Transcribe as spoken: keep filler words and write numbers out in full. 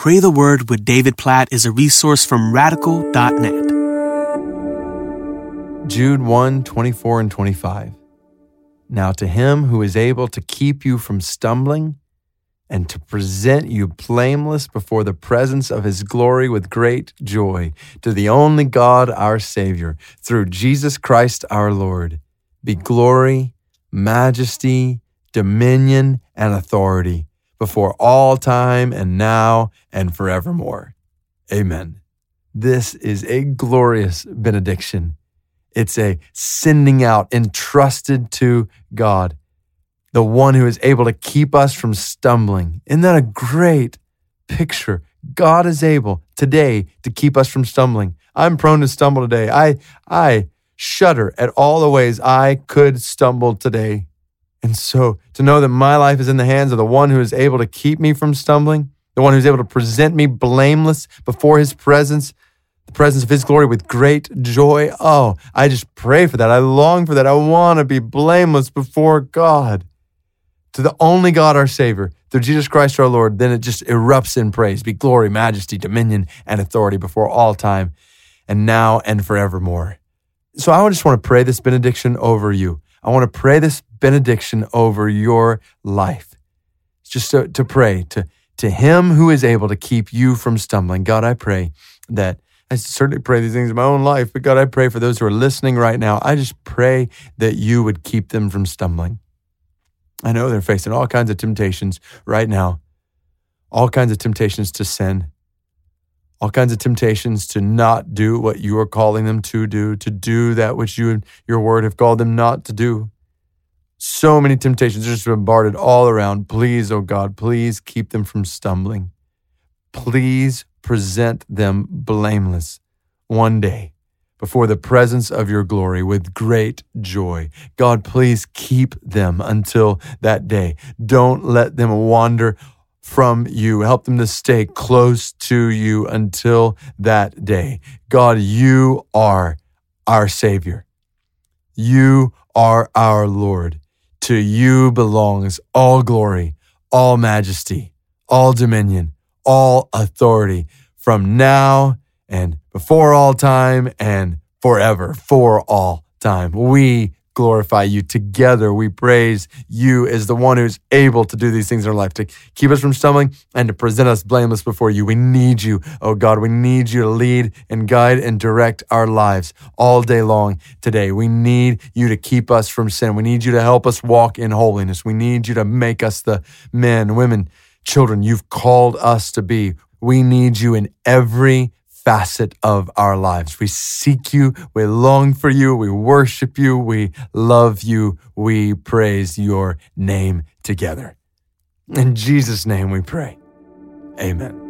Pray the Word with David Platt is a resource from Radical dot net. Jude one, twenty-four and twenty-five. Now to him who is able to keep you from stumbling and to present you blameless before the presence of his glory with great joy, to the only God our Savior, through Jesus Christ our Lord, be glory, majesty, dominion, and authority before all time and now and forevermore. Amen. This is a glorious benediction. It's a sending out entrusted to God, the one who is able to keep us from stumbling. Isn't that a great picture? God is able today to keep us from stumbling. I'm prone to stumble today. I I shudder at all the ways I could stumble today. And so to know that my life is in the hands of the one who is able to keep me from stumbling, the one who's able to present me blameless before his presence, the presence of his glory with great joy. Oh, I just pray for that. I long for that. I want to be blameless before God. To the only God, our Savior, through Jesus Christ our Lord, then it just erupts in praise. Be glory, majesty, dominion, and authority before all time and now and forevermore. So I just want to pray this benediction over you. I want to pray this benediction over your life. It's just to, to pray to, to him who is able to keep you from stumbling. God, I pray that, I certainly pray these things in my own life, but God, I pray for those who are listening right now. I just pray that you would keep them from stumbling. I know they're facing all kinds of temptations right now, all kinds of temptations to sin, all kinds of temptations to not do what you are calling them to do, to do that which you and your word have called them not to do. So many temptations are just bombarded all around. Please, oh God, please keep them from stumbling. Please present them blameless one day before the presence of your glory with great joy. God, please keep them until that day. Don't let them wander from you. Help them to stay close to you until that day. God, you are our Savior. You are our Lord. To you belongs all glory, all majesty, all dominion, all authority from now and before all time and forever, for all time. We glorify you. Together we praise you as the one who's able to do these things in our life, to keep us from stumbling and to present us blameless before you. We need you, oh God. We need you to lead and guide and direct our lives all day long today. We need you to keep us from sin. We need you to help us walk in holiness. We need you to make us the men, women, children you've called us to be. We need you in every facet of our lives. We seek you, we long for you, we worship you, we love you, we praise your name together. In Jesus' name we pray. Amen.